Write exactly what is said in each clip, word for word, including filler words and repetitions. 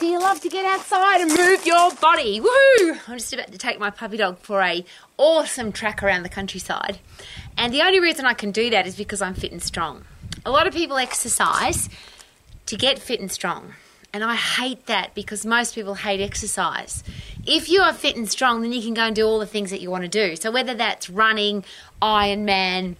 Do you love to get outside and move your body? Woohoo! I'm just about to take my puppy dog for a awesome track around the countryside. And the only reason I can do that is because I'm fit and strong. A lot of people exercise to get fit and strong. And I hate that because most people hate exercise. If you are fit and strong, then you can go and do all the things that you want to do. So whether that's running, Ironman,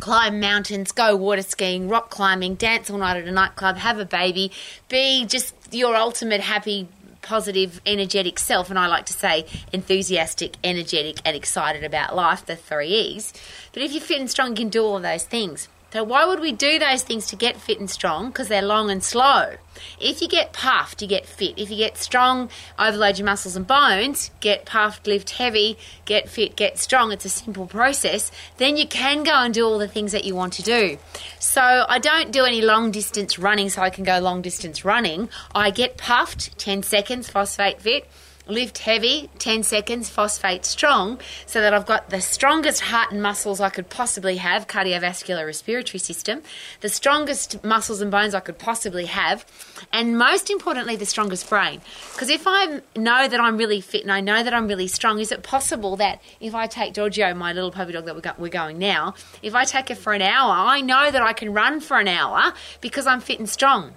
climb mountains, go water skiing, rock climbing, dance all night at a nightclub, have a baby, be just your ultimate happy, positive, energetic self, and I like to say enthusiastic, energetic, and excited about life, the three E's. But if you're fit and strong, you can do all of those things. So why would we do those things to get fit and strong? Because they're long and slow. If you get puffed, you get fit. If you get strong, overload your muscles and bones, get puffed, lift heavy, get fit, get strong. It's a simple process. Then you can go and do all the things that you want to do. So I don't do any long distance running so I can go long distance running. I get puffed, ten seconds, phosphate fit. Lift heavy, ten seconds, phosphate strong, so that I've got the strongest heart and muscles I could possibly have, cardiovascular respiratory system, the strongest muscles and bones I could possibly have, and most importantly, the strongest brain. Because if I know that I'm really fit and I know that I'm really strong, is it possible that if I take Giorgio, my little puppy dog that we're going now, if I take her for an hour, I know that I can run for an hour because I'm fit and strong.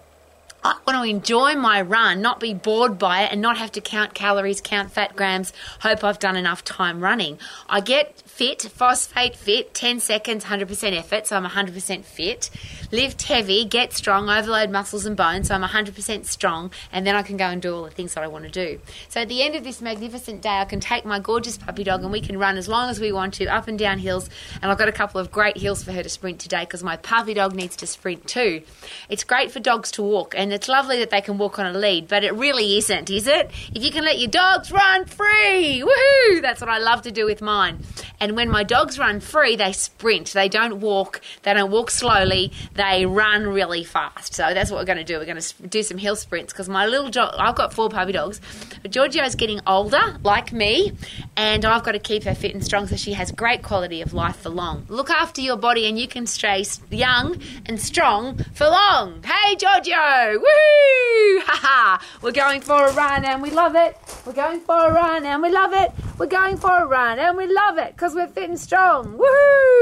I want to enjoy my run, not be bored by it and not have to count calories, count fat grams, hope I've done enough time running. I get fit, phosphate fit, ten seconds, one hundred percent effort, so I'm one hundred percent fit. Lift heavy, get strong, overload muscles and bones, so I'm one hundred percent strong, and then I can go and do all the things that I want to do. So at the end of this magnificent day, I can take my gorgeous puppy dog and we can run as long as we want to, up and down hills, and I've got a couple of great hills for her to sprint today because my puppy dog needs to sprint too. It's great for dogs to walk, and And it's lovely that they can walk on a lead, but it really isn't, is it? If you can let your dogs run free, woohoo! That's what I love to do with mine. And when my dogs run free, they sprint. They don't walk. They don't walk slowly. They run really fast. So that's what we're going to do. We're going to do some hill sprints because my little dog, I've got four puppy dogs, but Giorgio's getting older, like me, and I've got to keep her fit and strong so she has great quality of life for long. Look after your body, and you can stay young and strong for long. Hey, Giorgio! Woohoo! Ha ha! We're going for a run and we love it. We're going for a run and we love it. We're going for a run and we love it because we're fit and strong. Woohoo!